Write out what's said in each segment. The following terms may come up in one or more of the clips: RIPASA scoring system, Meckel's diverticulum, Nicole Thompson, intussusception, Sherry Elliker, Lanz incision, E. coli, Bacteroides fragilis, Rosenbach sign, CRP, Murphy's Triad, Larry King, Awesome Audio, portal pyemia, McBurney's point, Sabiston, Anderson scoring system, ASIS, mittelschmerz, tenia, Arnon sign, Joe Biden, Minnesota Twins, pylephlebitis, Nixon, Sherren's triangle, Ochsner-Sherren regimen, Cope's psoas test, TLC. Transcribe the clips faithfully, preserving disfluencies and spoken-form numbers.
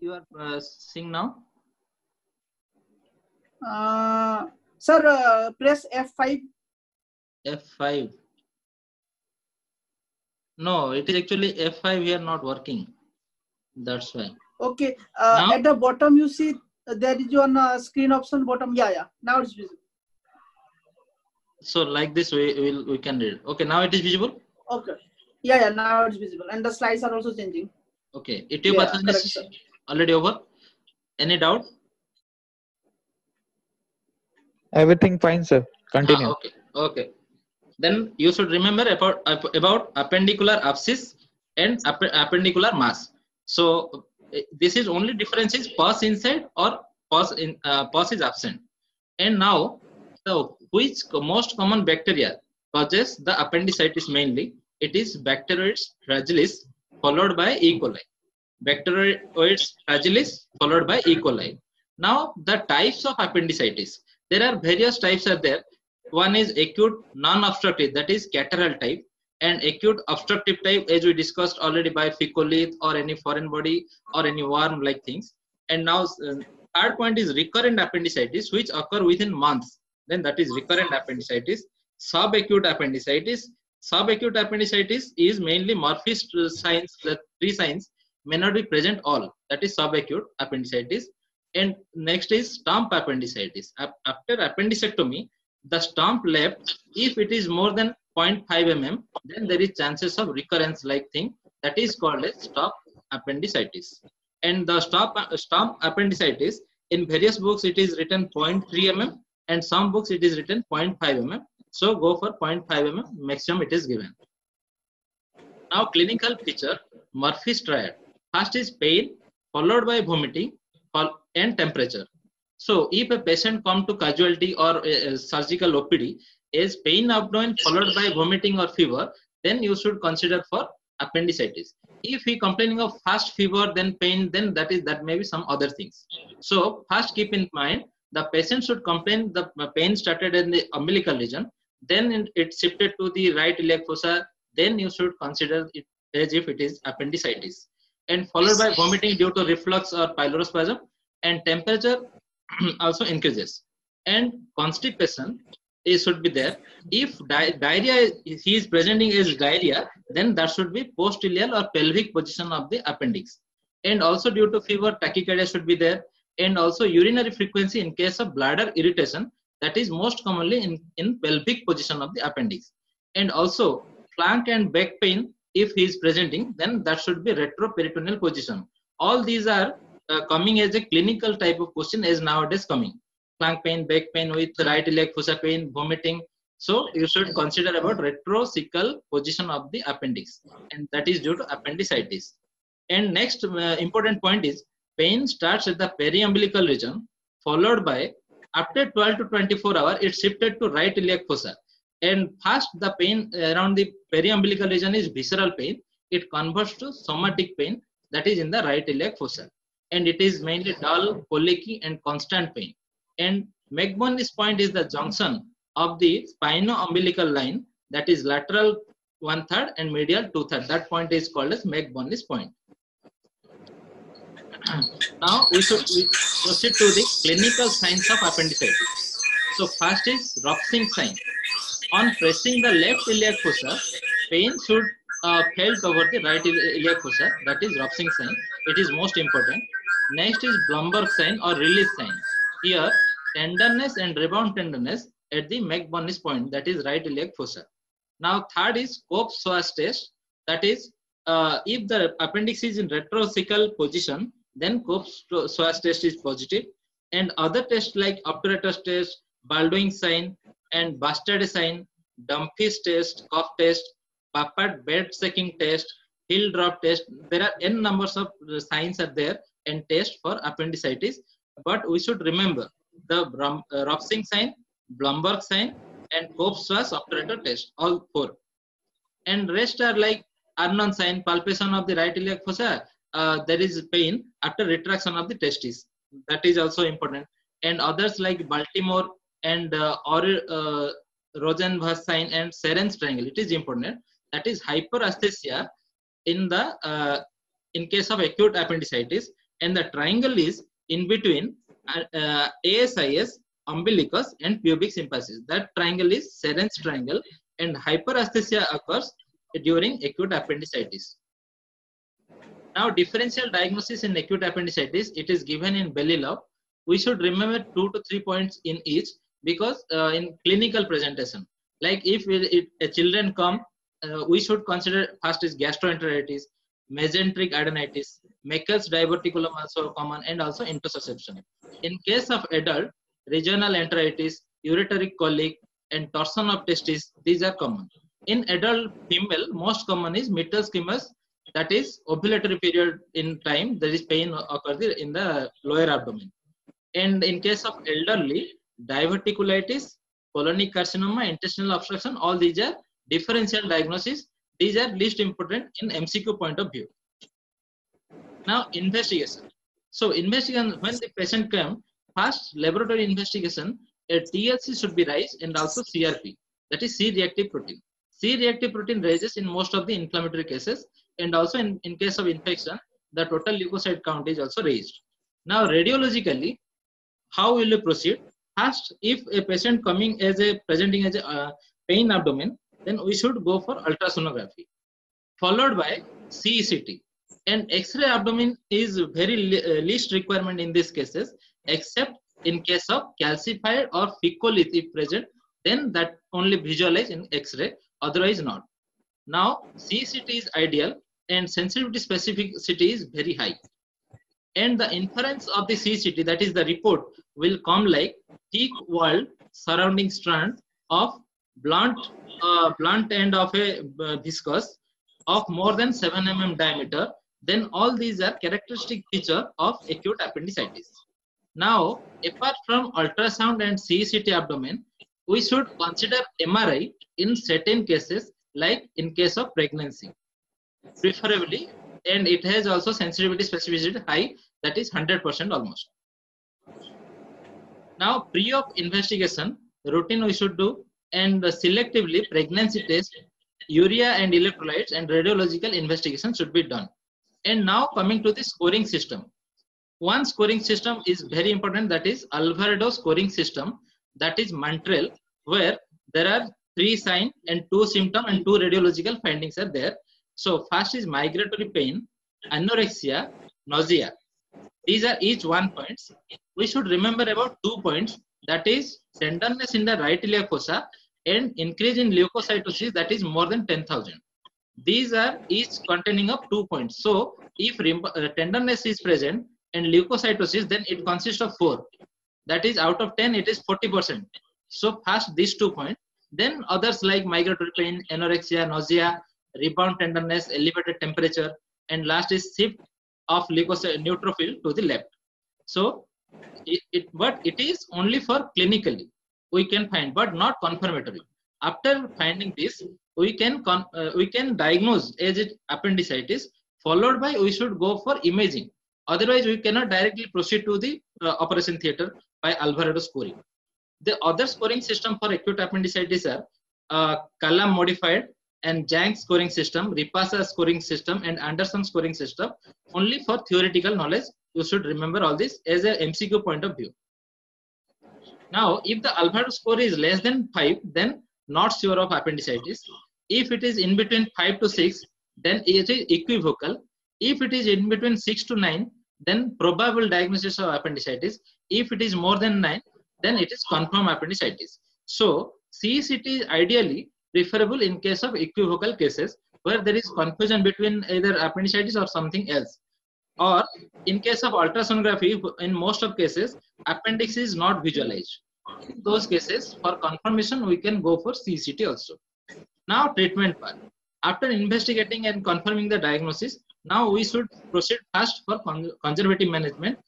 you are uh, seeing now? Uh, sir, uh, press F five. F five. No, it is actually F five here not working. That's why. Okay. Uh, now, at the bottom, you see there is one uh, screen option bottom. Yeah, yeah. Now it's visible. So like this, we will we can read. Okay, now it is visible. Okay. Yeah, yeah. Now it's visible, and the slides are also changing. Okay. It is already over. Any doubt? Everything fine, sir. Continue. Ah, okay. Okay. Then you should remember about about appendicular abscess and app appendicular mass. So this is only difference is pus inside or pus in uh, pus is absent. And now, so which most common bacteria causes the appendicitis mainly? It is Bacteroides fragilis followed by E. coli. Bacteroides fragilis followed by E. coli. Now the types of appendicitis. There are various types are there. One is acute non-obstructive, that is catarrhal type, and acute obstructive type as we discussed already by fecolith or any foreign body or any worm like things. And now uh, third point is recurrent appendicitis, which occur within months. Then that is recurrent appendicitis. Subacute appendicitis. Subacute appendicitis is mainly Murphy's signs, the three signs may not be present all. That is subacute appendicitis. And next is stump appendicitis. After appendicectomy, the stump left, if it is more than zero point five millimeters, then there is chances of recurrence like thing, that is called as stump appendicitis. And the stump, stump appendicitis, in various books it is written zero point three millimeters and some books it is written zero point five millimeters. So go for zero point five millimeters, maximum it is given. Now clinical feature, Murphy's triad. First is pain, followed by vomiting and temperature. So if a patient come to casualty or a, a surgical O P D is pain abdomen followed by vomiting or fever, then you should consider for appendicitis. If he complaining of fast fever, then pain, then that is that may be some other things. So first keep in mind the patient should complain the pain started in the umbilical region, then it shifted to the right iliac fossa, then you should consider it as if it is appendicitis, and followed by vomiting due to reflux or pylospasm, and temperature also increases, and constipation it should be there. If di diarrhea is, he is presenting as diarrhea, then that should be posterior or pelvic position of the appendix, and also due to fever tachycardia should be there, and also urinary frequency in case of bladder irritation, that is most commonly in, in pelvic position of the appendix, and also flank and back pain if he is presenting, then that should be retroperitoneal position. All these are Uh, coming as a clinical type of question is nowadays coming. Flank pain, back pain with right leg fossa pain, vomiting. So you should consider about retrocecal position of the appendix, and that is due to appendicitis. And next uh, important point is pain starts at the periumbilical region, followed by after twelve to twenty-four hours, it shifted to right iliac fossa. And first the pain around the periumbilical region is visceral pain. It converts to somatic pain, that is in the right iliac fossa. And it is mainly dull, colicky, and constant pain. And McBurney's point is the junction of the spino-umbilical line, that is lateral one third and medial two third. That point is called as McBurney's point. Now we should we proceed to the clinical signs of appendicitis. So first is Rovsing's sign. On pressing the left iliac fossa, pain should uh, felt over the right iliac fossa. That is Rovsing's sign. It is most important. Next is Blumberg sign or release sign. Here, tenderness and rebound tenderness at the McBurney's point, that is right iliac fossa. Now, third is Cope's psoas test. That is, uh, if the appendix is in retrocecal position, then Cope's psoas test is positive. And other tests like obturator's test, Baldwin's sign, and Bastard sign, Dumphy's test, cough test, Papert bed shaking test, hill drop test. There are n numbers of signs are there and test for appendicitis, but we should remember the Rovsing sign, Blumberg sign, and Cope's psoas obturator test, all four. And rest are like Arnon sign, palpation of the right iliac fossa, uh, there is pain after retraction of the testis, that is also important. And others like Baltimore and uh, or uh, Rosenbach sign and Sherren's triangle, it is important. That is hyperasthesia in the uh, in case of acute appendicitis, and the triangle is in between uh, uh, ASIS, umbilicus and pubic symphysis. That triangle is Sherren's triangle, and hyperesthesia occurs during acute appendicitis. Now, differential diagnosis in acute appendicitis, it is given in belly love. We should remember two to three points in each, because uh, in clinical presentation, like if it, it, children come, uh, we should consider first is gastroenteritis, mesenteric adenitis, Meckel's diverticulum also common, and also intussusception. In case of adult, regional enteritis, ureteric colic, and torsion of testis, these are common. In adult female, most common is mittelschmerz, that is ovulatory period in time, there is pain occurs in the lower abdomen. And in case of elderly, diverticulitis, colonic carcinoma, intestinal obstruction, all these are differential diagnosis. These are least important in M C Q point of view. Now, investigation. So, investigation, when the patient comes, first laboratory investigation, a T L C should be raised and also C R P, that is C-reactive protein. C-reactive protein raises in most of the inflammatory cases, and also in, in case of infection, the total leukocyte count is also raised. Now, radiologically, how will you proceed? First, if a patient coming as a presenting as a uh, pain abdomen, then we should go for ultrasonography, followed by C E C T. And X-ray abdomen is very le uh, least requirement in these cases, except in case of calcified or fecolith if present, then that only visualize in X-ray, otherwise not. Now, C E C T is ideal and sensitivity specificity is very high. And the inference of the C E C T, that is the report, will come like thick walled surrounding strand of blunt, uh, blunt end of a uh, viscous of more than seven millimeters diameter. Then all these are characteristic feature of acute appendicitis. Now, apart from ultrasound and C E C T abdomen, we should consider M R I in certain cases, like in case of pregnancy, preferably, and it has also sensitivity specificity high, that is one hundred percent almost. Now, pre-op investigation routine we should do, and selectively pregnancy test, urea and electrolytes, and radiological investigation should be done. And now coming to the scoring system. One scoring system is very important, that is Alvarado scoring system, that is Mantrel, where there are three signs and two symptoms and two radiological findings are there. So first is migratory pain, anorexia, nausea. These are each one points. We should remember about two points, that is tenderness in the right iliac fossa and increase in leukocytosis, that is more than ten thousand. These are each containing of two points. So if tenderness is present and leukocytosis, then it consists of four. That is out of ten, it is forty percent. So first these two points. Then others like migratory pain, anorexia, nausea, rebound tenderness, elevated temperature, and last is shift of leukocyte neutrophil to the left. So, it, it, but it is only for clinically we can find, but not confirmatory. After finding this, we can con, uh, we can diagnose as it appendicitis. Followed by we should go for imaging. Otherwise, we cannot directly proceed to the uh, operation theater by Alvarado scoring. The other scoring system for acute appendicitis are uh, Kalam modified and Jank scoring system, RIPASA scoring system, and Anderson scoring system. Only for theoretical knowledge, you should remember all this as a M C Q point of view. Now, if the Alvarado score is less than five, then not sure of appendicitis. If it is in between five to six, then it is equivocal. If it is in between six to nine, then probable diagnosis of appendicitis. If it is more than nine, then it is confirmed appendicitis. So, C E C T is ideally preferable in case of equivocal cases where there is confusion between either appendicitis or something else. Or in case of ultrasonography, in most of cases, appendix is not visualized. In those cases, for confirmation, we can go for C E C T also. Now, treatment part. After investigating and confirming the diagnosis, now we should proceed first for con conservative management.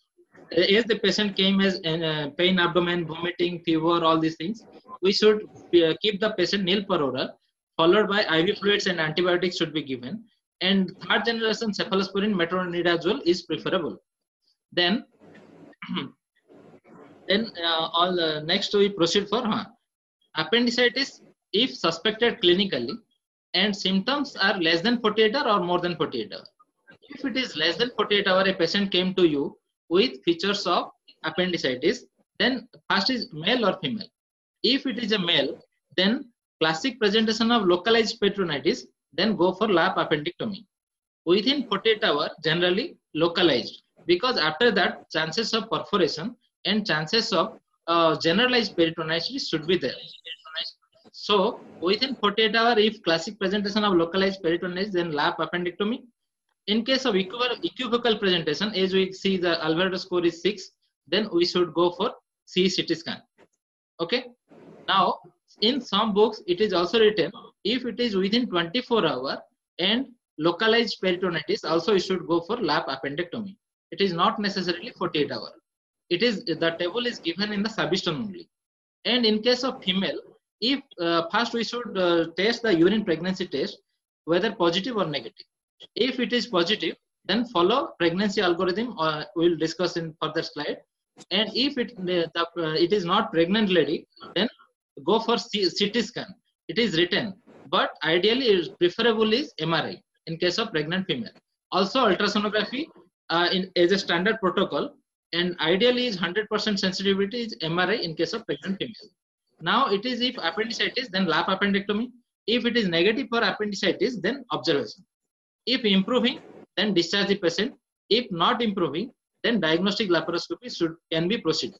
As the patient came as uh, pain abdomen, vomiting, fever, all these things, we should uh, keep the patient nil per oral, followed by I V fluids and antibiotics should be given. And third generation cephalosporin metronidazole is preferable. Then, then uh, all uh, next we proceed for uh, appendicitis if suspected clinically and symptoms are less than forty-eight hours or more than forty-eight hours. If it is less than forty-eight hours, a patient came to you with features of appendicitis, then first is male or female. If it is a male, then classic presentation of localized peritonitis, then go for lap appendectomy. Within forty-eight hours, generally localized, because after that, chances of perforation and chances of uh, generalized peritonitis should be there. So within forty-eight hours, if classic presentation of localized peritonitis, then lap appendectomy. In case of equivocal presentation, as we see the Alvarado score is six, then we should go for C E C T scan. Okay. Now, in some books, it is also written, if it is within twenty-four hours and localized peritonitis, also you should go for lap appendectomy. It is not necessarily forty-eight hours. It is, the table is given in the Sabiston only. And in case of female, if uh, first we should uh, test the urine pregnancy test, whether positive or negative. If it is positive, then follow pregnancy algorithm, uh, we will discuss in further slide. And if it, uh, the, uh, it is not pregnant lady, then go for C T scan. It is written, but ideally it is preferable is M R I in case of pregnant female. Also ultrasonography uh, in, is a standard protocol, and ideally is one hundred percent sensitivity is M R I in case of pregnant female. Now it is if appendicitis, then lap appendectomy. If it is negative for appendicitis, then observation. If improving, then discharge the patient. If not improving, then diagnostic laparoscopy should can be proceeded.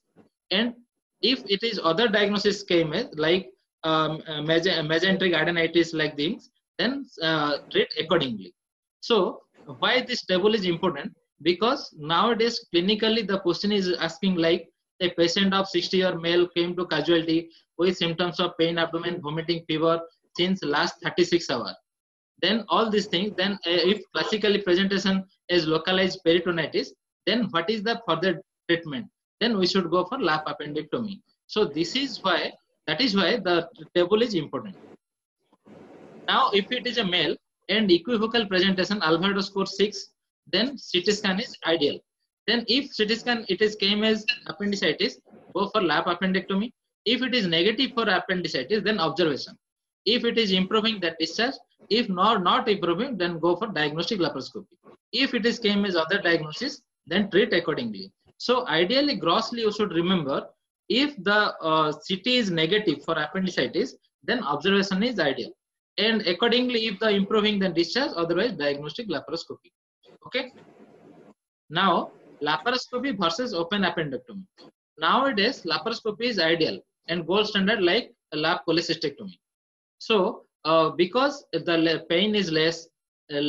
And if it is other diagnosis came like um, uh, mesenteric adenitis like things, then uh, treat accordingly. So why this table is important? Because nowadays clinically the question is asking like a patient of sixty year male came to casualty with symptoms of pain, abdomen, vomiting, fever since last thirty-six hours. Then all these things, then if classically presentation is localized peritonitis, then what is the further treatment? Then we should go for lap appendectomy. So this is why, that is why the table is important. Now, if it is a male and equivocal presentation, Alvarado score six, then C T scan is ideal. Then if C T scan, it is came as appendicitis, go for lap appendectomy. If it is negative for appendicitis, then observation. If it is improving, that discharge. If not, not improving, then go for diagnostic laparoscopy. If it is came as other diagnosis, then treat accordingly. So ideally, grossly, you should remember, if the uh, C T is negative for appendicitis, then observation is ideal. And accordingly, if the improving, then discharge, otherwise diagnostic laparoscopy. Okay. Now, laparoscopy versus open appendectomy. Nowadays, laparoscopy is ideal and gold standard like lap cholecystectomy. So, uh, because the pain is less, uh,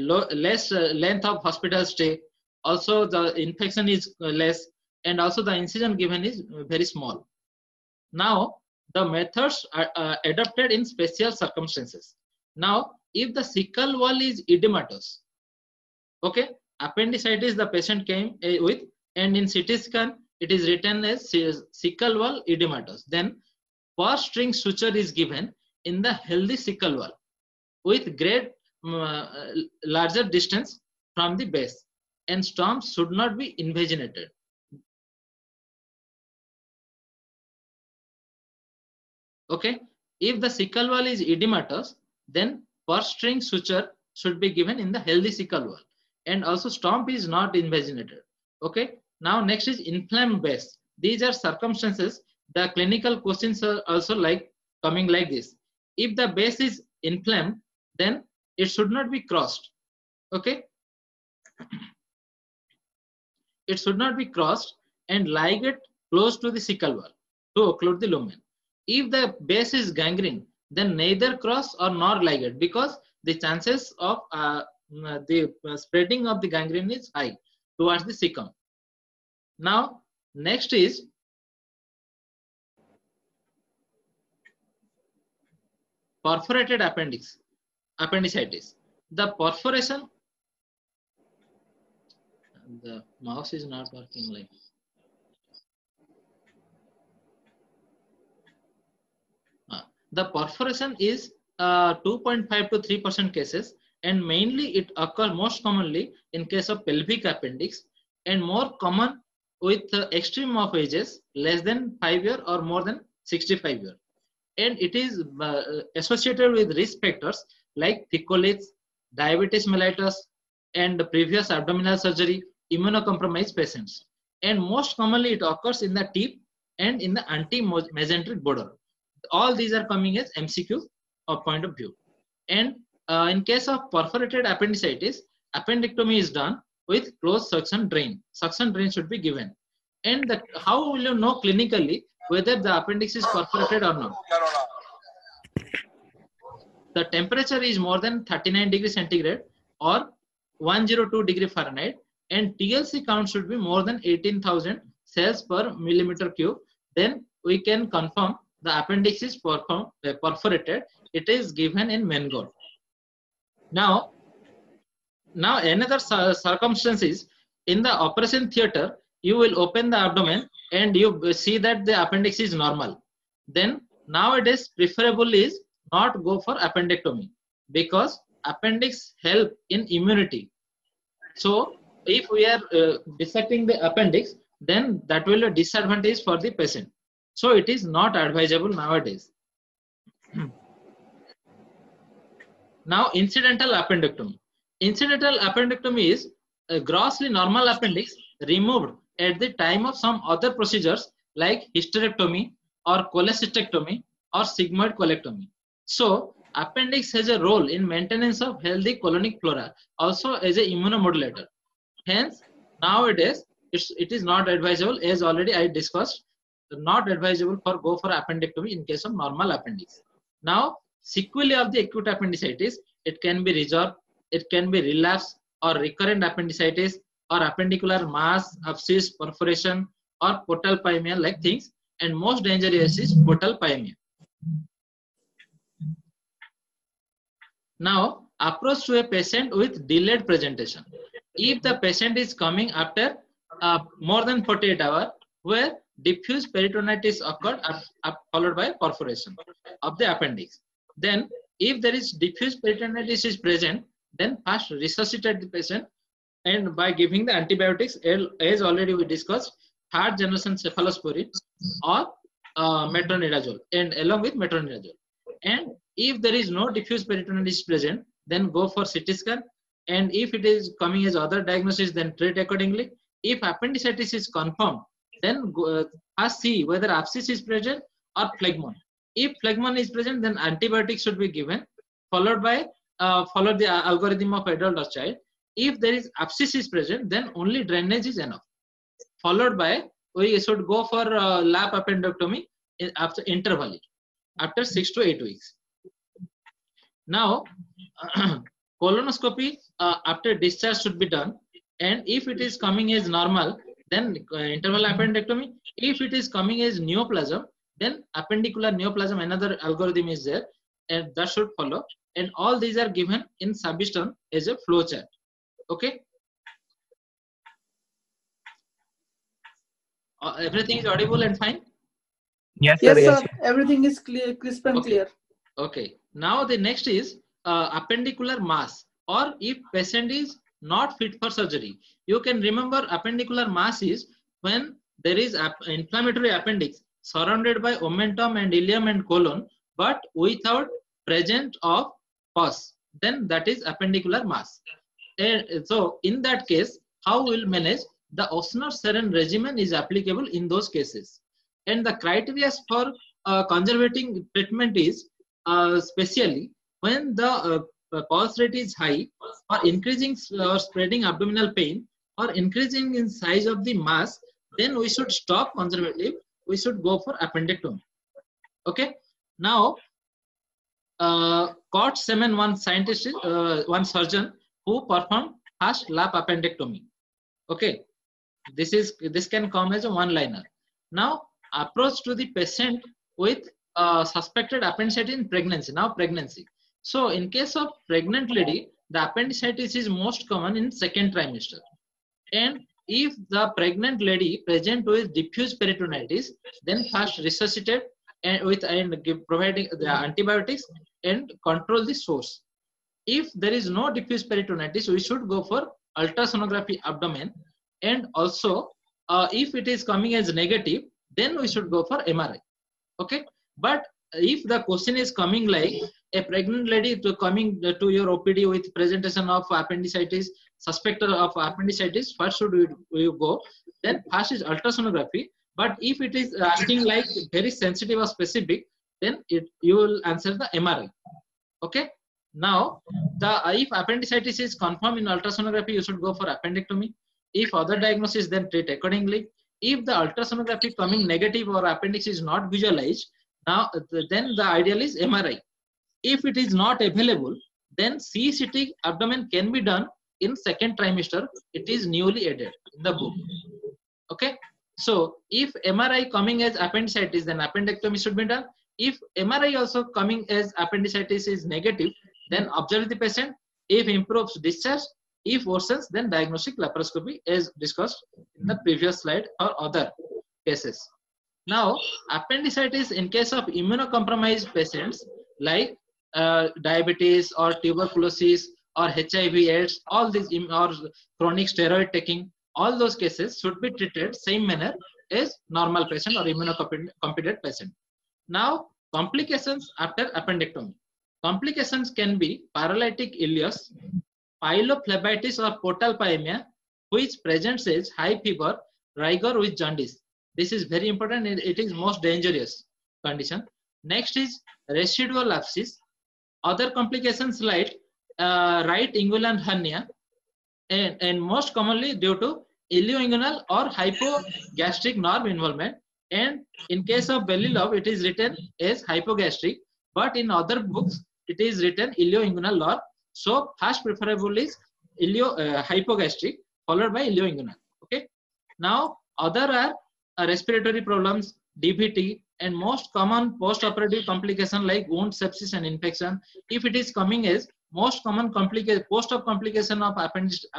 low, less uh, length of hospital stay, also the infection is less, and also the incision given is very small. Now, the methods are uh, adopted in special circumstances. Now, if the cecal wall is edematous, okay, appendicitis the patient came uh, with, and in C T scan, it is written as cecal wall edematous. Then, first string suture is given in the healthy cecal wall with great uh, larger distance from the base, and storms should not be invaginated. Okay, if the cecal wall is edematous, then first string suture should be given in the healthy cecal wall, and also stomp is not invaginated. Okay, now next is inflamed base. These are circumstances. The clinical questions are also like coming like this. If the base is inflamed, then it should not be crossed. Okay. It should not be crossed and ligate close to the cecal wall to occlude the lumen. If the base is gangrene, then neither cross or nor ligate, because the chances of uh, the spreading of the gangrene is high towards the cecum. Now, next is perforated appendix, appendicitis. The perforation, the mouse is not working like ah. The perforation is uh, two point five to three percent cases, and mainly it occurs most commonly in case of pelvic appendix, and more common with uh, extreme of ages less than five years or more than sixty-five years, and it is uh, associated with risk factors like thrombolytics, diabetes mellitus, and previous abdominal surgery, immunocompromised patients. And most commonly it occurs in the tip and in the anti-mesenteric border. All these are coming as M C Q or point of view. And uh, in case of perforated appendicitis, appendectomy is done with closed suction drain. Suction drain should be given. And the, how will you know clinically whether the appendix is perforated or not? The temperature is more than thirty-nine degrees centigrade or one hundred two degrees Fahrenheit, and T L C count should be more than eighteen thousand cells per millimeter cube. Then we can confirm the appendix is perforated. It is given in mangold. Now, now another circumstance is, in the operation theater, you will open the abdomen and you see that the appendix is normal. Then nowadays preferable is not go for appendectomy, because appendix help in immunity. So if we are uh, dissecting the appendix, then that will be a disadvantage for the patient. So it is not advisable nowadays. Now, incidental appendectomy. Incidental appendectomy is a grossly normal appendix removed at the time of some other procedures like hysterectomy or cholecystectomy or sigmoid colectomy. So appendix has a role in maintenance of healthy colonic flora, also as an immunomodulator. Hence, nowadays, it's, it is not advisable, as already I discussed, not advisable for go for appendectomy in case of normal appendix. Now, sequelae of the acute appendicitis, it can be resolved, it can be relapse or recurrent appendicitis or appendicular mass, abscess, perforation or portal pyemia like things, and most dangerous is portal pyemia. Now, approach to a patient with delayed presentation. If the patient is coming after uh, more than forty-eight hours, where diffuse peritonitis occurred up, up, followed by perforation of the appendix. Then, if there is diffuse peritonitis is present, then first resuscitate the patient, and by giving the antibiotics, as already we discussed, third generation cephalosporin or uh, metronidazole, and along with metronidazole. And if there is no diffuse peritonitis present, then go for C T scan. And if it is coming as other diagnosis, then treat accordingly. If appendicitis is confirmed, then go, uh, see whether abscess is present or phlegmon. If phlegmon is present, then antibiotics should be given, followed by uh, follow the algorithm of adult or child. If there is abscess is present, then only drainage is enough. Followed by, we should go for uh, lap appendectomy after intervally, after six to eight weeks. Now, colonoscopy uh, after discharge should be done, and if it is coming as normal, then uh, interval appendectomy. If it is coming as neoplasm, then appendicular neoplasm, another algorithm is there, and that should follow. And all these are given in Sabiston as a flow chart. Okay. Uh, everything is audible and fine? Yes, sir. Yes, sir. Yes, sir. Everything is clear, crisp and okay. Clear. Okay. Now the next is uh, appendicular mass, or if patient is not fit for surgery. You can remember appendicular mass is when there is an inflammatory appendix surrounded by omentum and ileum and colon, but without presence of pus, then that is appendicular mass. And so in that case, how we'll manage? The Ochsner-Sherren regimen is applicable in those cases. And the criteria for uh, conservating treatment is Uh, especially when the uh, pulse rate is high, or increasing or spreading abdominal pain, or increasing in size of the mass, then we should stop conservative. We should go for appendectomy. Okay. Now, uh, Cort Semen, one scientist, uh, one surgeon who performed first lap appendectomy. Okay. This is this can come as a one-liner. Now, approach to the patient with Uh, suspected appendicitis in pregnancy. Now pregnancy. So in case of pregnant lady, the appendicitis is most common in second trimester. And if the pregnant lady present with diffuse peritonitis, then first resuscitate and with and give, providing the antibiotics and control the source. If there is no diffuse peritonitis, we should go for ultrasonography abdomen. And also, uh, if it is coming as negative, then we should go for M R I. Okay. But if the question is coming like a pregnant lady to coming to your O P D with presentation of appendicitis, suspected of appendicitis, first should you, you go? Then first is ultrasonography. But if it is asking like very sensitive or specific, then it, you will answer the M R I. Okay. Now, the if appendicitis is confirmed in ultrasonography, you should go for appendectomy. If other diagnosis, then treat accordingly. If the ultrasonography coming negative or appendix is not visualized, now then the ideal is M R I. If it is not available, then C E C T abdomen can be done in second trimester. It is newly added in the book. Okay. So if M R I coming as appendicitis, then appendectomy should be done. If M R I also coming as appendicitis is negative, then observe the patient. If improves, discharge. If worsens, then diagnostic laparoscopy as discussed in the previous slide or other cases. Now, appendicitis in case of immunocompromised patients like uh, diabetes or tuberculosis or H I V AIDS, all these or chronic steroid taking, all those cases should be treated same manner as normal patient or immunocompetent patient. Now, complications after appendectomy. Complications can be paralytic ileus, pylephlebitis or portal pyemia, which presents as high fever, rigor with jaundice. This is very important and it is most dangerous condition. Next is residual abscess. Other complications like uh, right inguinal hernia, and, and most commonly due to ilioinguinal or hypogastric nerve involvement. And in case of belly lobe, it is written as hypogastric, but in other books, it is written ilioinguinal nerve. So first preferable is ilio, uh, hypogastric followed by ilioinguinal. Okay. Now other are uh, respiratory problems, D V T, and most common post-operative complication like wound, sepsis, and infection. If it is coming as most common complication post-op complication of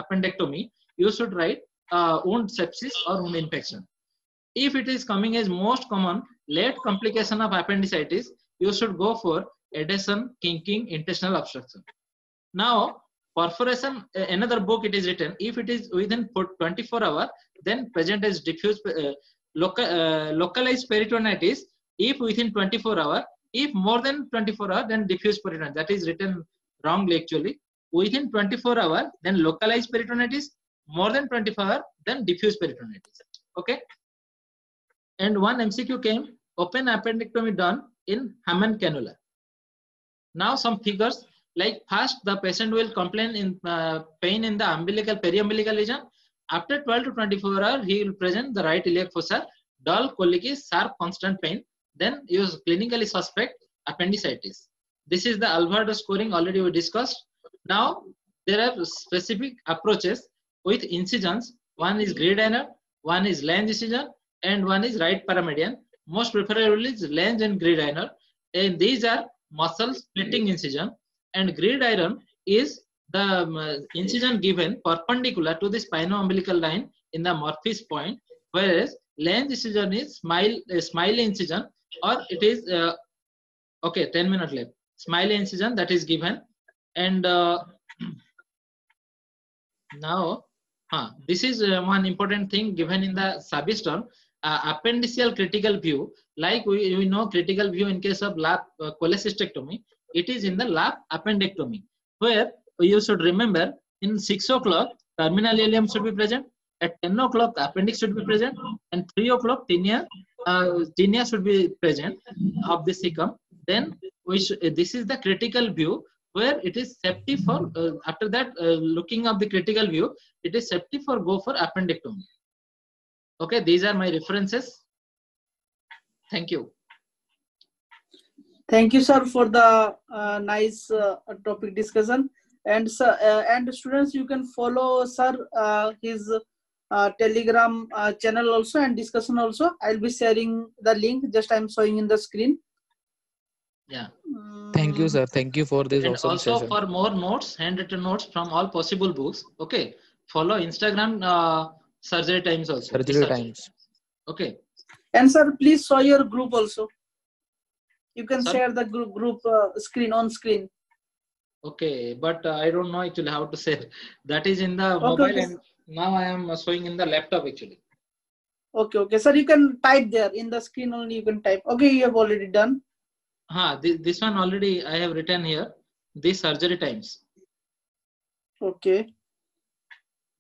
appendectomy, you should write uh, wound sepsis or wound infection. If it is coming as most common late complication of appendicitis, you should go for adhesion, kinking, intestinal obstruction. Now, perforation, another book it is written, if it is within twenty-four hours, then present as diffuse uh, local, uh, localized peritonitis, if within twenty-four hours, if more than twenty-four hours, then diffuse peritonitis. That is written wrongly actually. Within twenty-four hours, then localized peritonitis, more than twenty-four hours, then diffuse peritonitis. Okay. And one M C Q came, open appendectomy done in Hammond cannula. Now some figures. Like first, the patient will complain in uh, pain in the umbilical, periumbilical region. After twelve to twenty-four hours, he will present the right iliac fossa, dull, colicky, sharp, constant pain. Then you clinically suspect appendicitis. This is the Alvarado scoring already we discussed. Now, there are specific approaches with incisions. One is gridiron, one is Lanz incision, and one is right paramedian. Most preferable is Lanz and gridiron. And these are muscle splitting incision. And gridiron is the um, incision given perpendicular to the spino-umbilical line in the Murphy's point, whereas Lanz incision is smile, uh, smiley incision, or it is, uh, okay, ten minutes left, smiley incision that is given. And uh, now, huh, this is uh, one important thing given in the Sabiston, uh, appendiceal critical view, like we, we know critical view in case of lap uh, cholecystectomy. It is in the lap appendectomy, where you should remember in six o'clock, terminal ileum should be present, at ten o'clock, appendix should be present, and three o'clock, tenia, uh, tenia should be present of the cecum. Then, which this is the critical view, where it is safety for, uh, after that, uh, looking up the critical view, it is safety for go for appendectomy. Okay, these are my references. Thank you. Thank you, sir, for the uh, nice uh, topic discussion. And sir, uh, and students, you can follow sir uh, his uh, Telegram uh, channel also and discussion also. I'll be sharing the link. Just I'm showing in the screen. Yeah. Um, Thank you, sir. Thank you for this. And awesome also session. For more notes, handwritten notes from all possible books. Okay. Follow Instagram uh, Surgery Times also. Surgery Research. Times. Okay. And sir, please show your group also. You can Sorry? share the group, group uh, screen on screen. Okay, but uh, I don't know actually how to share. That is in the okay, mobile okay. And now I am showing in the laptop actually. Okay, okay. Sir, you can type there. In the screen only you can type. Okay, you have already done. Ha, this, this one already I have written here. The Surgery Times. Okay.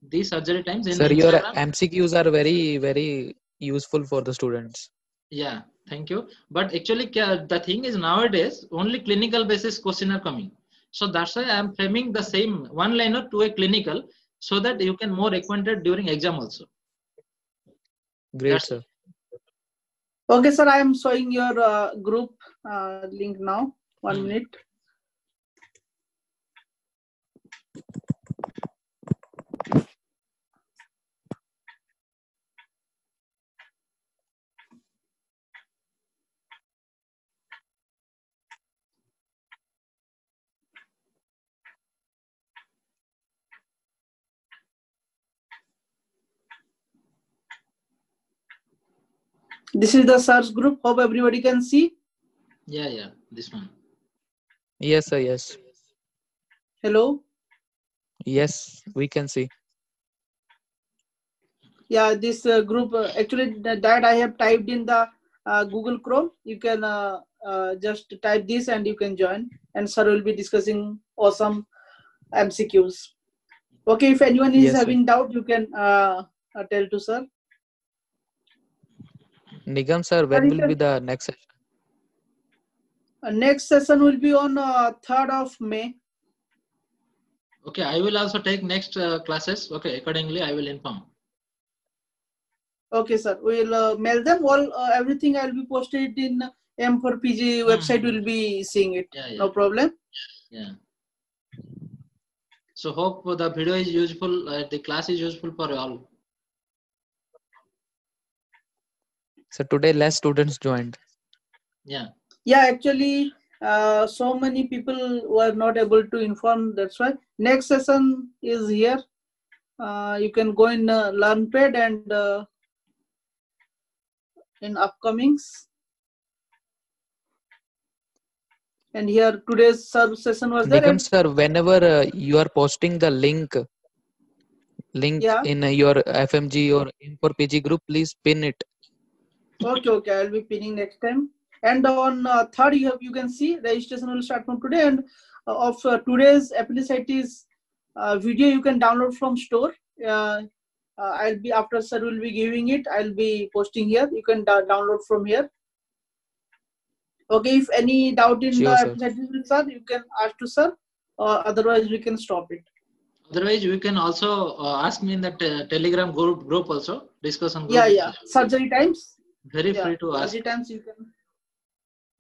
these surgery times in Sir, Instagram. Your M C Qs are very, very useful for the students. Yeah, thank you. But actually, the thing is nowadays, only clinical basis question are coming. So that's why I am framing the same one liner to a clinical so that you can more acquainted during exam also. Great, that's sir. Okay, sir, I am showing your uh, group uh, link now. One mm. minute. This is the search group. Hope everybody can see. Yeah, yeah, this one. Yes, sir, yes. Hello? Yes, we can see. Yeah, this uh, group, uh, actually that I have typed in the uh, Google Chrome. You can uh, uh, just type this and you can join. And sir will be discussing awesome M C Qs. Okay, if anyone is yes, having sir. doubt, you can uh, uh, tell to sir. Nigam sir, when will be the next session? Uh, next session will be on uh, third of May. Okay, I will also take next uh, classes. Okay, accordingly I will inform. Okay, sir. We will uh, mail them all. Uh, everything I will be posted in M four P G website. Mm-hmm. Will be seeing it. Yeah, yeah. No problem. Yeah. So hope the video is useful. Uh, the class is useful for all. So today less students joined. Yeah. Yeah, actually, uh, so many people were not able to inform. That's why next session is here. Uh, you can go in uh, LearnPad and uh, in upcomings. And here today's session was there. Nigam sir, whenever uh, you are posting the link, link yeah. in uh, your F M G or M four P G group, please pin it. Okay, okay. I'll be pinning next time. And on uh, third, you have you can see registration will start from today. And uh, of uh, today's appendicitis uh, video, you can download from store. Uh, uh, I'll be after sir will be giving it. I'll be posting here. You can download from here. Okay. If any doubt in sure, the appendicitis, sir, you can ask to sir. Or uh, otherwise, we can stop it. Otherwise, you can also uh, ask me in the te Telegram group group also discussion. Group. Yeah, yeah. Surgery times. Very yeah, free to ask. Times you can.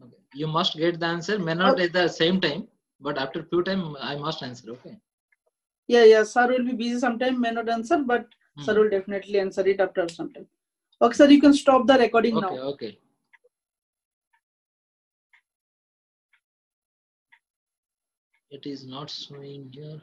Okay. You must get the answer. May not okay. at the same time, but after few time, I must answer. Okay. Yeah, yeah. Sir will be busy sometime. May not answer, but hmm. sir will definitely answer it after some time. Okay, sir. You can stop the recording okay, now. Okay. Okay. It is not showing here.